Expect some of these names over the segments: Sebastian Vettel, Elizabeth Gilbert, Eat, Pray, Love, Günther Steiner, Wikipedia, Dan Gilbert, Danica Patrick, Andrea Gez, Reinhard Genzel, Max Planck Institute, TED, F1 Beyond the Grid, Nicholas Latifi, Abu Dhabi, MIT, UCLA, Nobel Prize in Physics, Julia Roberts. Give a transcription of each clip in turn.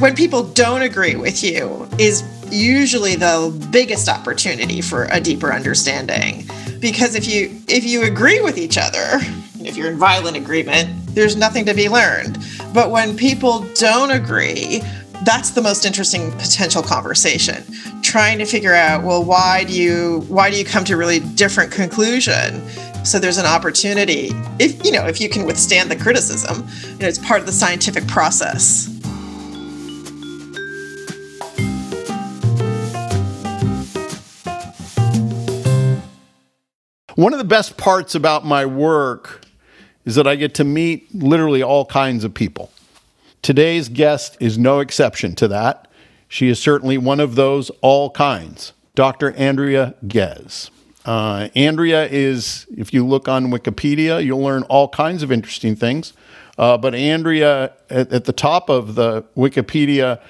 when people don't agree with you is usually the biggest opportunity for a deeper understanding. Because if you agree with each other, if you're in violent agreement, there's nothing to be learned. But when people don't agree, that's the most interesting potential conversation. Trying to figure out, well, why do you come to a really different conclusion? So there's an opportunity, if you can withstand the criticism, it's part of the scientific process. One of the best parts about my work is that I get to meet literally all kinds of people. Today's guest is no exception to that. She is certainly one of those all kinds, Dr. Andrea Gez. Andrea is, if you look on Wikipedia, you'll learn all kinds of interesting things. But Andrea, at the top of the Wikipedia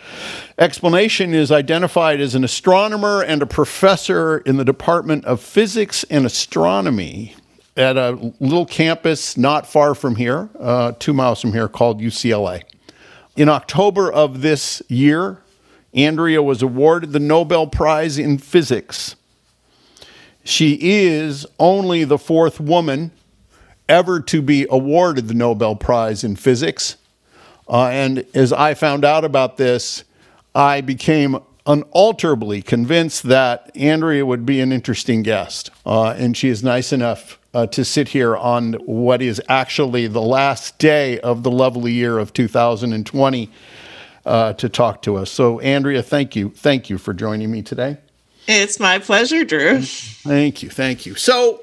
explanation, is identified as an astronomer and a professor in the Department of Physics and Astronomy at a little campus not far from here, 2 miles from here, called UCLA. In October of this year, Andrea was awarded the Nobel Prize in Physics. She is only the fourth woman ever to be awarded the Nobel Prize in Physics. And as I found out about this, I became unalterably convinced that Andrea would be an interesting guest. And she is nice enough to sit here on what is actually the last day of the lovely year of 2020 to talk to us. So, Andrea, thank you. Thank you for joining me today. It's my pleasure, Drew. Thank you. Thank you. So,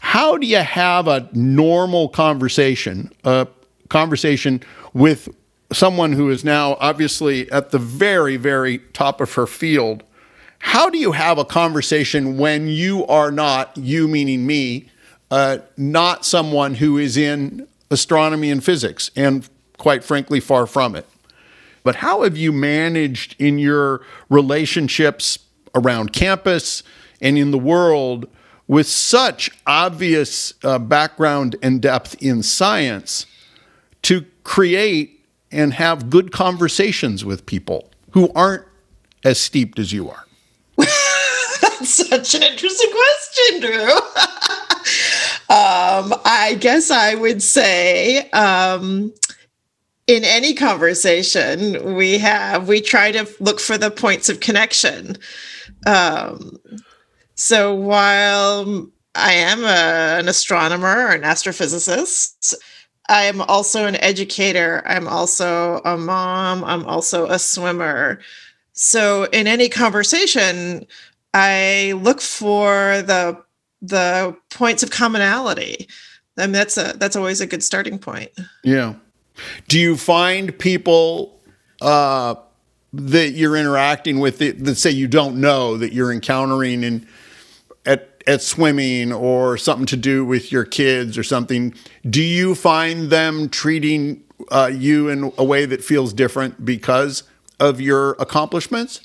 how do you have a normal conversation, with someone who is now obviously at the very, very top of her field? How do you have a conversation when you are not, you meaning me, not someone who is in astronomy and physics, and quite frankly, far from it? But how have you managed in your relationships around campus and in the world with such obvious background and depth in science to create and have good conversations with people who aren't as steeped as you are? That's such an interesting question, Drew. I guess I would say in any conversation we try to look for the points of connection. So while I am an astronomer or an astrophysicist, I am also an educator. I'm also a mom. I'm also a swimmer. So in any conversation, I look for the points of commonality. I mean, that's always a good starting point. Yeah. Do you find people that you're interacting with that say you don't know, that you're encountering in at swimming or something to do with your kids or something, do you find them treating you in a way that feels different because of your accomplishments?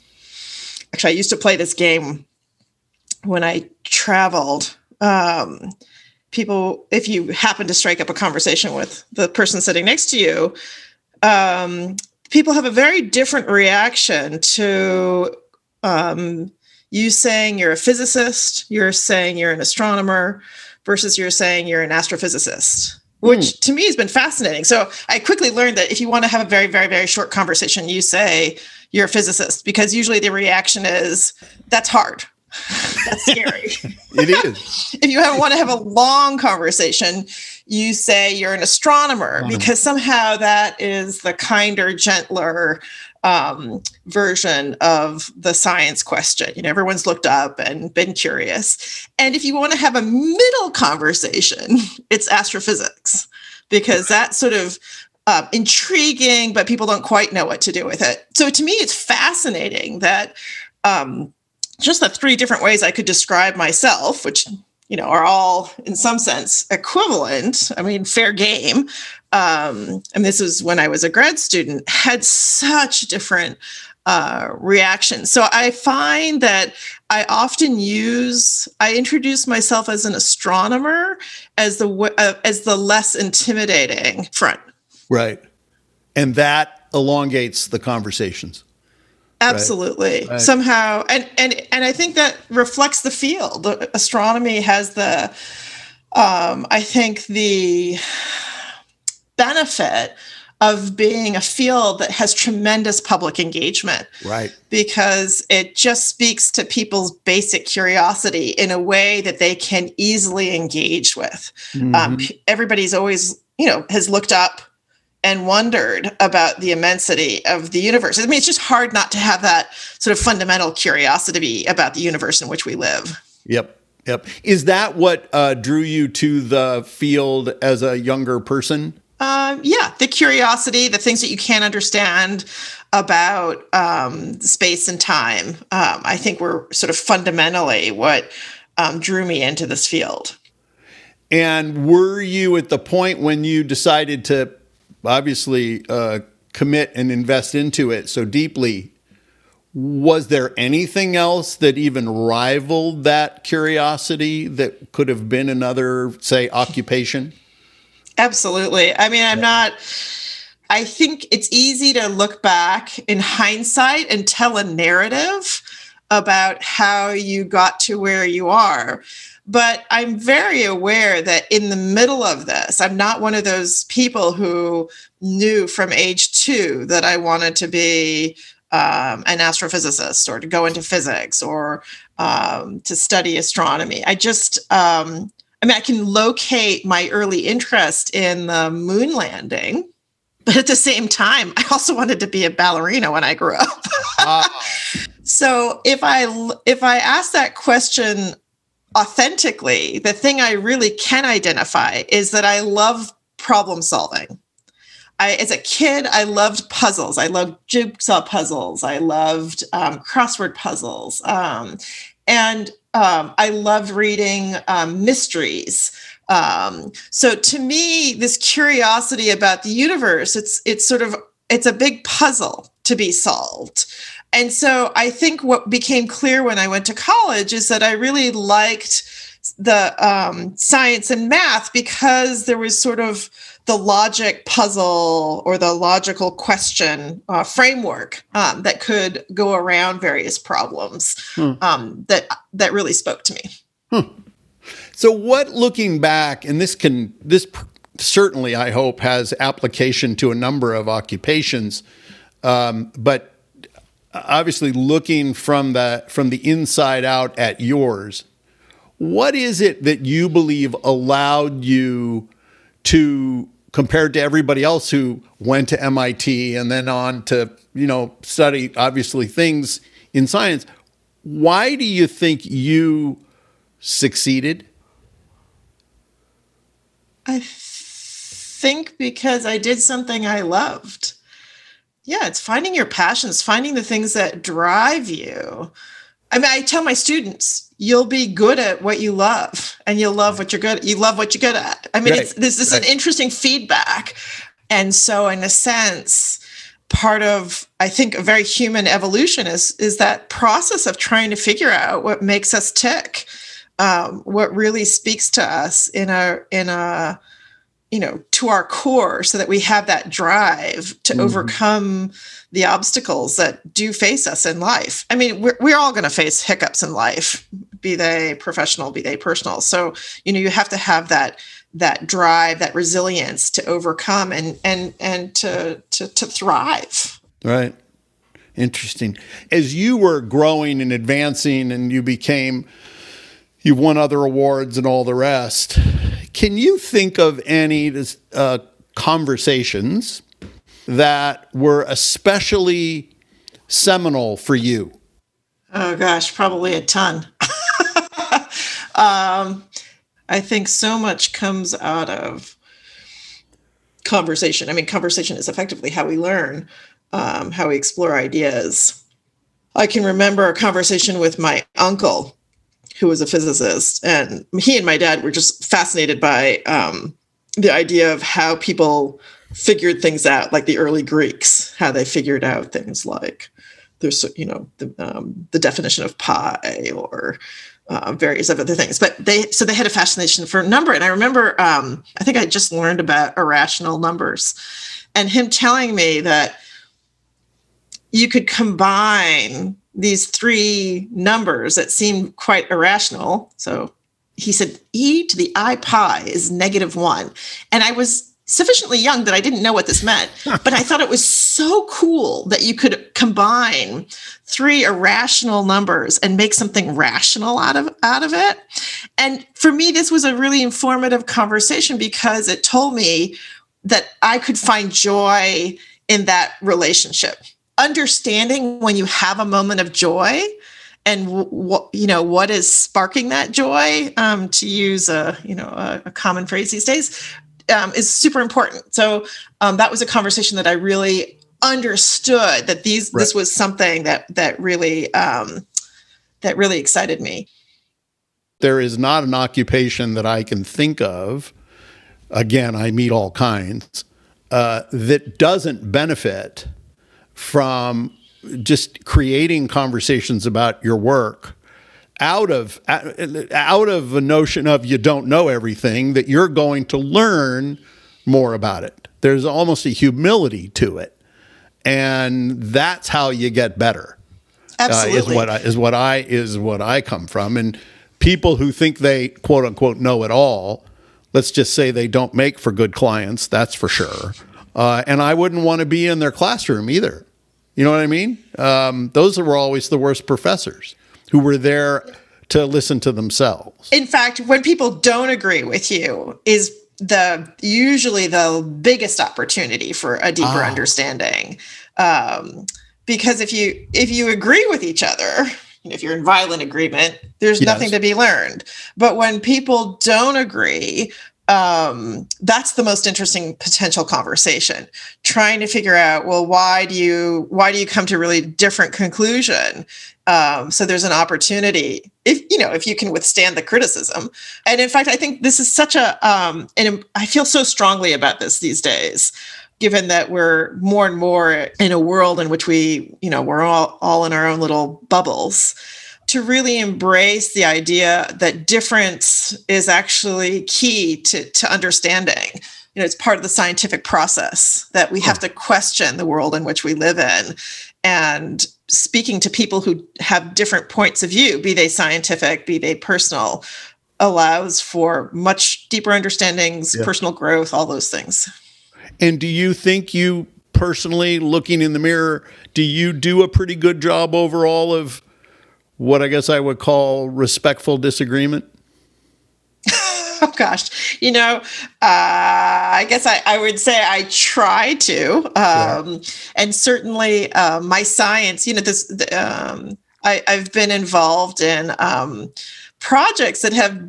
Actually, I used to play this game when I traveled. People, if you happen to strike up a conversation with the person sitting next to you, people have a very different reaction to you saying you're a physicist, you're saying you're an astronomer, versus you're saying you're an astrophysicist, which to me has been fascinating. So I quickly learned that if you want to have a very, very, very short conversation, you say you're a physicist, because usually the reaction is, that's hard. That's scary. It is. If you want to have a long conversation, you say you're an astronomer, because somehow that is the kinder, gentler version of the science question. Everyone's looked up and been curious. And if you want to have a middle conversation, it's astrophysics, because that's sort of intriguing, but people don't quite know what to do with it. So to me, it's fascinating that just the three different ways I could describe myself, which, are all in some sense equivalent. I mean, fair game. And this was when I was a grad student, had such different reactions. So I find that I introduce myself as an astronomer as the less intimidating front. Right. And that elongates the conversations. Absolutely. Right. Somehow. And I think that reflects the field. Astronomy has the, I think, the benefit of being a field that has tremendous public engagement. Right. Because it just speaks to people's basic curiosity in a way that they can easily engage with. Mm-hmm. Everybody's always, has looked up and wondered about the immensity of the universe. I mean, it's just hard not to have that sort of fundamental curiosity about the universe in which we live. Yep. Yep. Is that what drew you to the field as a younger person? Yeah, the curiosity, the things that you can't understand about space and time, I think were sort of fundamentally what drew me into this field. And were you at the point when you decided to obviously commit and invest into it so deeply? Was there anything else that even rivaled that curiosity that could have been another, say, occupation? Absolutely. I mean, I think it's easy to look back in hindsight and tell a narrative about how you got to where you are. But I'm very aware that in the middle of this, I'm not one of those people who knew from age 2 that I wanted to be an astrophysicist or to go into physics or to study astronomy. I just... I can locate my early interest in the moon landing, but at the same time, I also wanted to be a ballerina when I grew up. So if I ask that question authentically, the thing I really can identify is that I love problem solving. As a kid, I loved puzzles. I loved jigsaw puzzles. I loved crossword puzzles. I loved reading mysteries. So to me, this curiosity about the universe, it's a big puzzle to be solved. And so I think what became clear when I went to college is that I really liked the science and math because there was sort of the logic puzzle or the logical question framework that could go around various problems that really spoke to me. So what, looking back, and this certainly I hope has application to a number of occupations, but obviously looking from the inside out at yours, what is it that you believe allowed you to, compared to everybody else who went to MIT and then on to, study, obviously, things in science, why do you think you succeeded? I think because I did something I loved. Yeah, it's finding your passions, finding the things that drive you. I tell my students, you'll be good at what you love, and you'll love what you're good at. You love what you're good at. This is an interesting feedback. And so in a sense, part of, I think, a very human evolution is that process of trying to figure out what makes us tick, what really speaks to us to our core, so that we have that drive to overcome the obstacles that do face us in life. We're all going to face hiccups in life, be they professional, be they personal. So, you have to have that drive, that resilience to overcome and to thrive. Right. Interesting. As you were growing and advancing and you've won other awards and all the rest, can you think of any conversations that were especially seminal for you? Oh, gosh, probably a ton. I think so much comes out of conversation. Conversation is effectively how we learn, how we explore ideas. I can remember a conversation with my uncle, who was a physicist, and he and my dad were just fascinated by the idea of how people figured things out, like the early Greeks, how they figured out things like there's, the definition of pi or various other things. But they had a fascination for number. And I remember, I think I just learned about irrational numbers, and him telling me that you could combine these three numbers that seemed quite irrational. So he said, e to the I pi is -1. And I was sufficiently young that I didn't know what this meant, but I thought it was so cool that you could combine three irrational numbers and make something rational out of it. And for me, this was a really informative conversation because it told me that I could find joy in that relationship. Understanding when you have a moment of joy and what is sparking that joy, to use a common phrase these days, is super important. So that was a conversation that I really understood that this was something that really excited me. There is not an occupation that I can think of. Again, I meet all kinds that doesn't benefit from just creating conversations about your work out of a notion of you don't know everything, that you're going to learn more about it. There's almost a humility to it. And that's how you get better. Absolutely. Is what I come from. And people who think they, quote unquote, know it all, let's just say they don't make for good clients, that's for sure. And I wouldn't want to be in their classroom either. You know what I mean? Those were always the worst professors who were there to listen to themselves. In fact, when people don't agree with you is usually the biggest opportunity for a deeper understanding. Because if you agree with each other, if you're in violent agreement, there's nothing to be learned. But when people don't agree, that's the most interesting potential conversation, trying to figure out, well, why do you come to a really different conclusion? So there's an opportunity if you can withstand the criticism. And in fact, I think this is such and I feel so strongly about this these days, given that we're more and more in a world in which we're all in our own little bubbles, to really embrace the idea that difference is actually key to understanding. It's part of the scientific process that we have to question the world in which we live in. And speaking to people who have different points of view, be they scientific, be they personal, allows for much deeper understandings, personal growth, all those things. And do you think you personally, looking in the mirror, do you do a pretty good job overall of what I guess I would call respectful disagreement? Oh gosh. I guess I would say I try to, and certainly, my science, I've been involved in, projects that have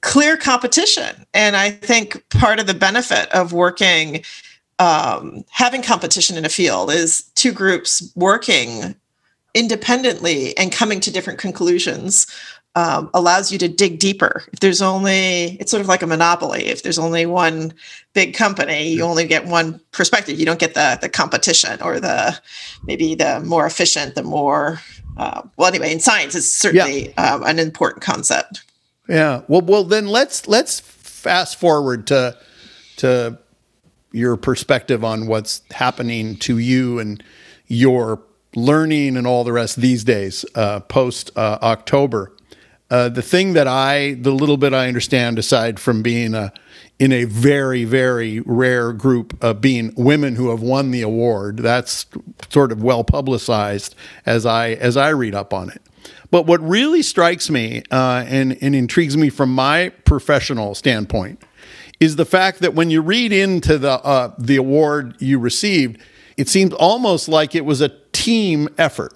clear competition. And I think part of the benefit of working, having competition in a field is two groups working independently and coming to different conclusions allows you to dig deeper. If there's only, it's sort of like a monopoly. If there's only one big company, you only get one perspective. You don't get the competition or maybe the more efficient, the more, in science, it's certainly an important concept. Yeah. Well, then let's fast forward to your perspective on what's happening to you and your learning and all the rest these days, post October. The thing that the little bit I understand, aside from being in a very, very rare group of being women who have won the award, that's sort of well publicized as I read up on it. But what really strikes me and intrigues me from my professional standpoint is the fact that when you read into the award you received, it seemed almost like it was a team effort.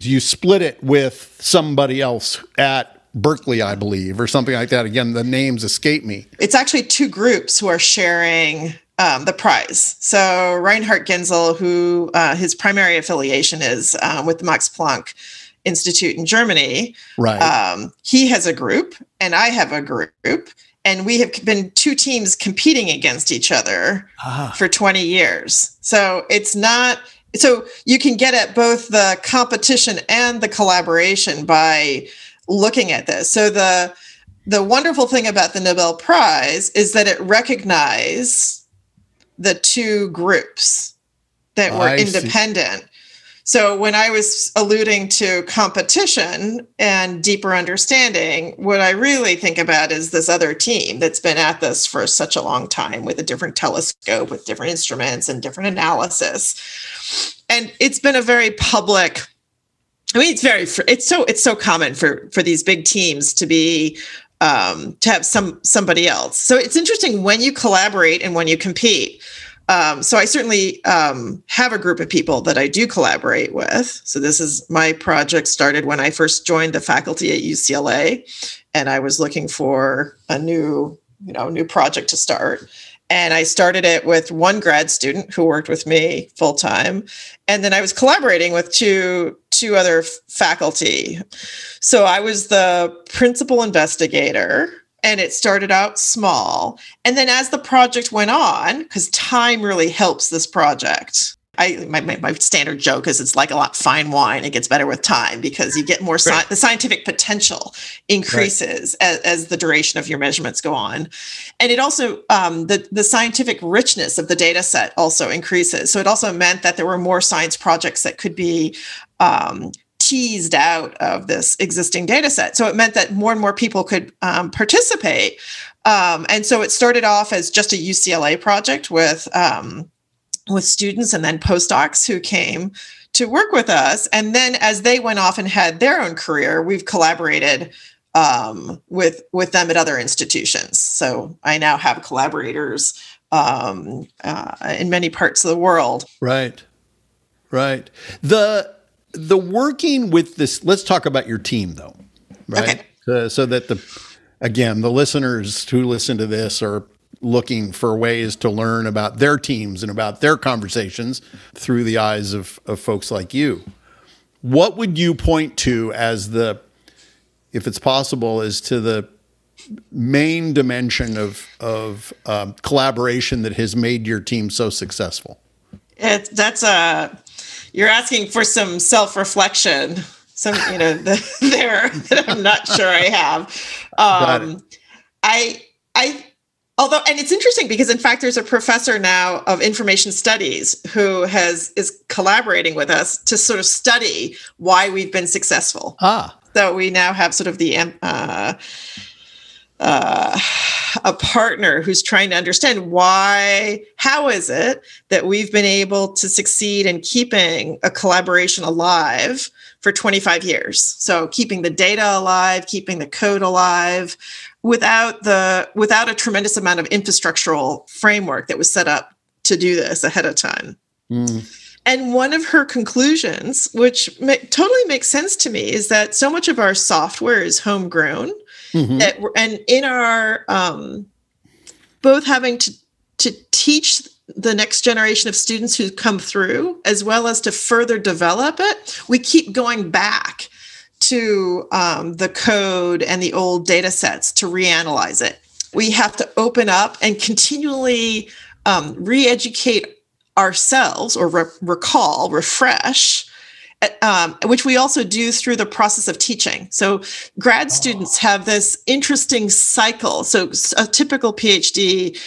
You split it with somebody else at Berkeley, I believe, or something like that. Again, the names escape me. It's actually two groups who are sharing the prize. So Reinhard Genzel, who his primary affiliation is with the Max Planck Institute in Germany. Right. He has a group and I have a group. And we have been two teams competing against each other for 20 years. So you can get at both the competition and the collaboration by looking at this. So the wonderful thing about the Nobel Prize is that it recognized the two groups that were independent. So when I was alluding to competition and deeper understanding, what I really think about is this other team that's been at this for such a long time with a different telescope, with different instruments and different analysis. And it's been a very public, I mean, it's so common for these big teams to be, to have somebody else. So it's interesting when you collaborate and when you compete. So I certainly have a group of people that I do collaborate with. So this is my project started when I first joined the faculty at UCLA, and I was looking for a new project to start. And I started it with one grad student who worked with me full time. And then I was collaborating with two other faculty. So I was the principal investigator. And it started out small. And then as the project went on, because time really helps this project. My standard joke is it's like a lot of fine wine. It gets better with time because you get more, the scientific potential increases as the duration of your measurements go on. And it also, the scientific richness of the data set also increases. So it also meant that there were more science projects that could be teased out of this existing data set. So it meant that more and more people could participate. And so it started off as just a UCLA project with students and then postdocs who came to work with us. And then as they went off and had their own career, we've collaborated with them at other institutions. So I now have collaborators in many parts of the world. Right. The working with this, let's talk about your team though, right? Okay. So that the listeners who listen to this are looking for ways to learn about their teams and about their conversations through the eyes of folks like you. What would you point to as if it's possible, as to the main dimension of collaboration that has made your team so successful? You're asking for some self-reflection, there that I'm not sure I have. And it's interesting because in fact, there's a professor now of information studies who is collaborating with us to sort of study why we've been successful. So we now have sort of the, a partner who's trying to understand how is it that we've been able to succeed in keeping a collaboration alive for 25 years. So keeping the data alive, keeping the code alive without a tremendous amount of infrastructural framework that was set up to do this ahead of time. And one of her conclusions, which totally makes sense to me, is that so much of our software is homegrown. Mm-hmm. And in our both having to teach the next generation of students who come through, as well as to further develop it, we keep going back to the code and the old data sets to reanalyze it. We have to open up and continually re-educate ourselves or refresh, which we also do through the process of teaching. So grad students have this interesting cycle. So a typical PhD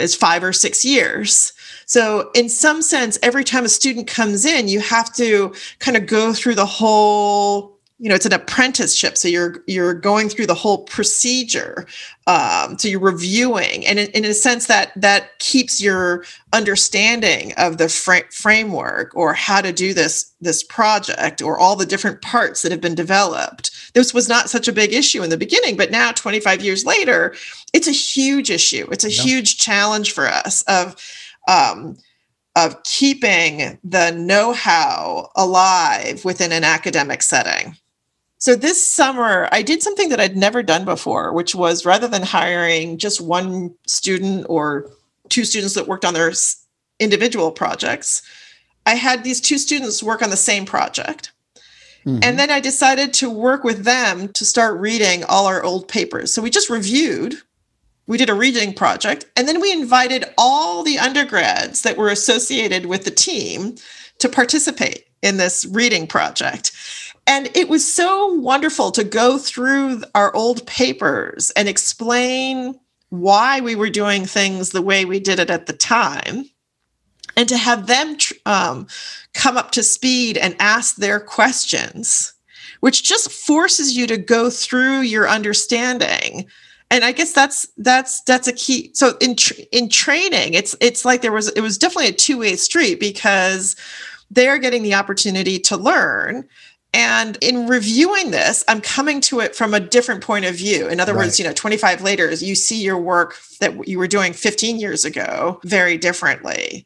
is 5 or 6 years. So in some sense, every time a student comes in, you have to kind of go through the whole, it's an apprenticeship. So you're going through the whole procedure. So you're reviewing, and in a sense that keeps your understanding of the framework or how to do this project or all the different parts that have been developed. This was not such a big issue in the beginning, but now 25 years later, it's a huge issue. It's a huge challenge for us of keeping the know-how alive within an academic setting. So this summer, I did something that I'd never done before, which was rather than hiring just one student or two students that worked on their individual projects, I had these two students work on the same project. Mm-hmm. And then I decided to work with them to start reading all our old papers. So we just reviewed. We did a reading project, and then we invited all the undergrads that were associated with the team to participate in this reading project. And it was so wonderful to go through our old papers and explain why we were doing things the way we did it at the time. and to have them come up to speed and ask their questions, which just forces you to go through your understanding. And I guess that's a key. So in training, it's like it was definitely a two-way street, because they're getting the opportunity to learn. And in reviewing this, I'm coming to it from a different point of view. In other right. words, 25 later, you see your work that you were doing 15 years ago very differently.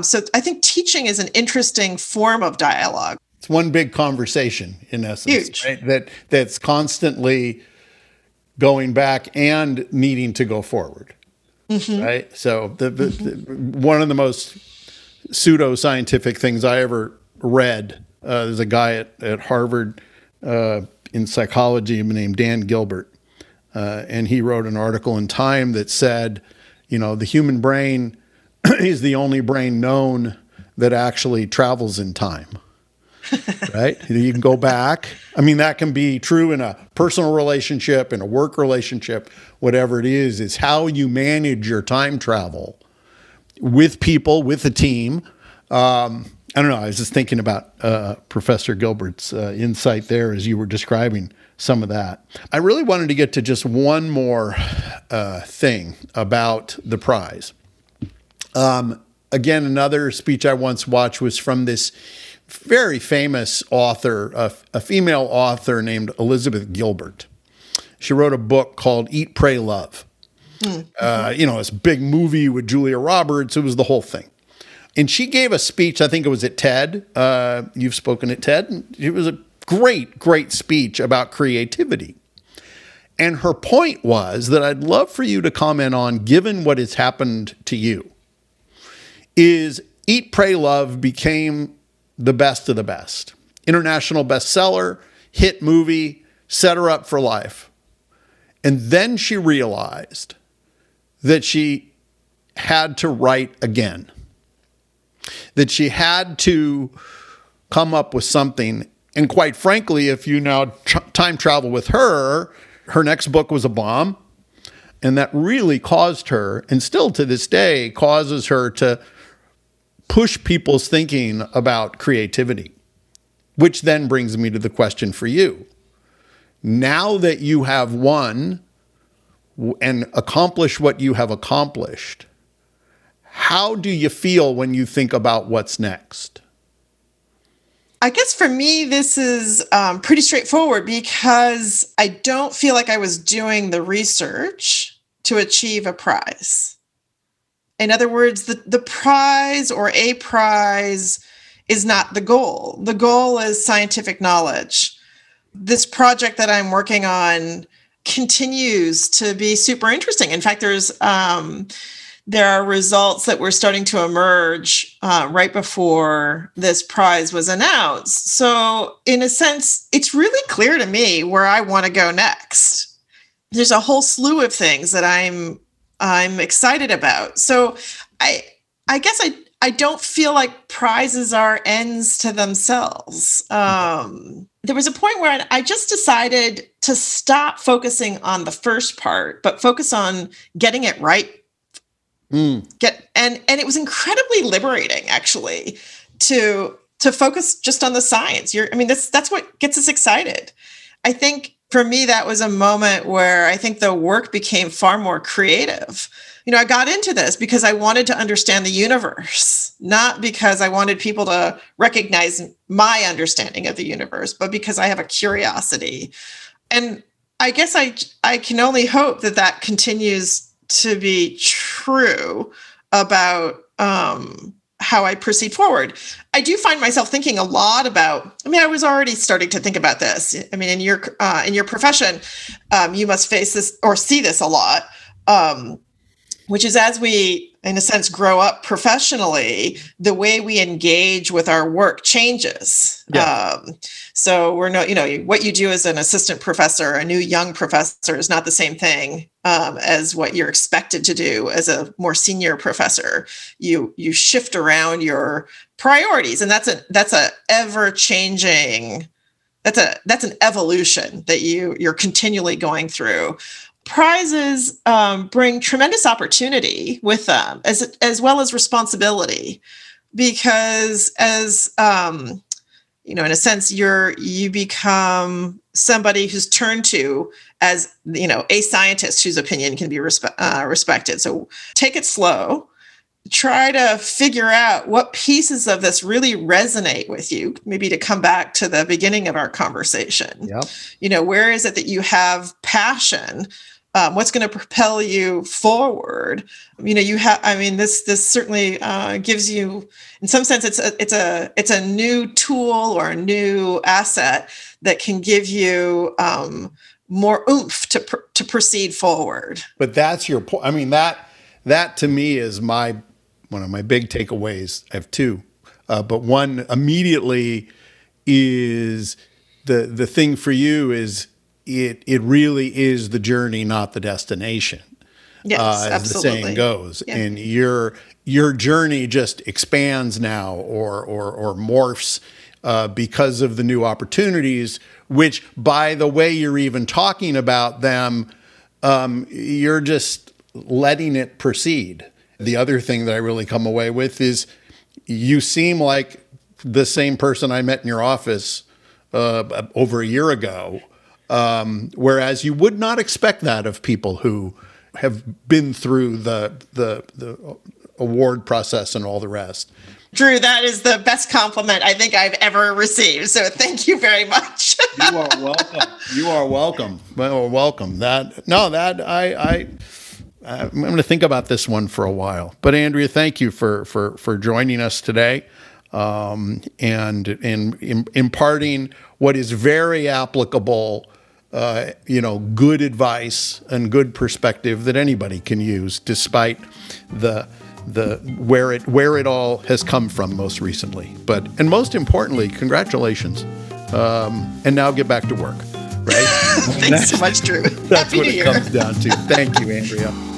So I think teaching is an interesting form of dialogue. It's one big conversation, in essence. Huge. Right? That's constantly going back and needing to go forward, mm-hmm. right? So the one of the most pseudo-scientific things I ever read, there's a guy at Harvard in psychology named Dan Gilbert, and he wrote an article in Time that said, the human brain is the only brain known that actually travels in time. Right? You can go back. I mean, that can be true in a personal relationship, in a work relationship, whatever it is how you manage your time travel with people, with a team. I don't know. I was just thinking about Professor Gilbert's insight there as you were describing some of that. I really wanted to get to just one more thing about the prize. Again, another speech I once watched was from this very famous author, a female author named Elizabeth Gilbert. She wrote a book called Eat, Pray, Love. Mm-hmm. This big movie with Julia Roberts. It was the whole thing. And she gave a speech, I think it was at TED. You've spoken at TED. And it was a great, great speech about creativity. And her point was that I'd love for you to comment on, given what has happened to you, is Eat, Pray, Love became the best of the best. International bestseller, hit movie, set her up for life. And then she realized that she had to write again, that she had to come up with something. And quite frankly, if you now time travel with her next book was a bomb. And that really caused her, and still to this day, causes her to push people's thinking about creativity, which then brings me to the question for you. Now that you have won and accomplished what you have accomplished, how do you feel when you think about what's next? I guess for me, this is pretty straightforward, because I don't feel like I was doing the research to achieve a prize. In other words, the prize or a prize is not the goal. The goal is scientific knowledge. This project that I'm working on continues to be super interesting. In fact, there are results that were starting to emerge right before this prize was announced. So in a sense, it's really clear to me where I want to go next. There's a whole slew of things that I'm excited about. So I guess I don't feel like prizes are ends to themselves. There was a point where I just decided to stop focusing on the first part, but focus on getting it right. Mm. And it was incredibly liberating, actually, to focus just on the science. That's what gets us excited. I think for me, that was a moment where I think the work became far more creative. I got into this because I wanted to understand the universe, not because I wanted people to recognize my understanding of the universe, but because I have a curiosity. And I guess I can only hope that continues to be true about how I proceed forward. I do find myself thinking a lot about, I was already starting to think about this. In your profession, you must face this or see this a lot, which is as we, in a sense, grow up professionally, the way we engage with our work changes. Yeah. So we're not, what you do as an assistant professor, a new young professor, is not the same thing as what you're expected to do as a more senior professor. You shift around your priorities, and that's an evolution that you're continually going through. prizes bring tremendous opportunity with them, as well as responsibility, because as in a sense, you become somebody who's turned to as a scientist whose opinion can be respected. So take it slow. Try to figure out what pieces of this really resonate with you, maybe to come back to the beginning of our conversation. Yep. Where is it that you have passion? What's going to propel you forward? This certainly gives you, in some sense, it's a new tool or a new asset that can give you more oomph to proceed forward. But that's your point. I mean, that to me is one of my big takeaways. I have two, but one immediately is the thing for you is it really is the journey, not the destination. Yes, absolutely. As the saying goes, yeah. And your journey just expands now or morphs because of the new opportunities. Which, by the way, you're even talking about them. You're just letting it proceed. The other thing that I really come away with is you seem like the same person I met in your office over a year ago, whereas you would not expect that of people who have been through the award process and all the rest. Drew, that is the best compliment I think I've ever received. So thank you very much. You are welcome. You are welcome. Well, welcome. I'm going to think about this one for a while. But Andrea, thank you for joining us today, and imparting what is very applicable, good advice and good perspective that anybody can use, despite the where it all has come from most recently. But most importantly, congratulations, and now get back to work. Right? Thanks so much, Drew. That's what it comes down to. Thank you, Andrea.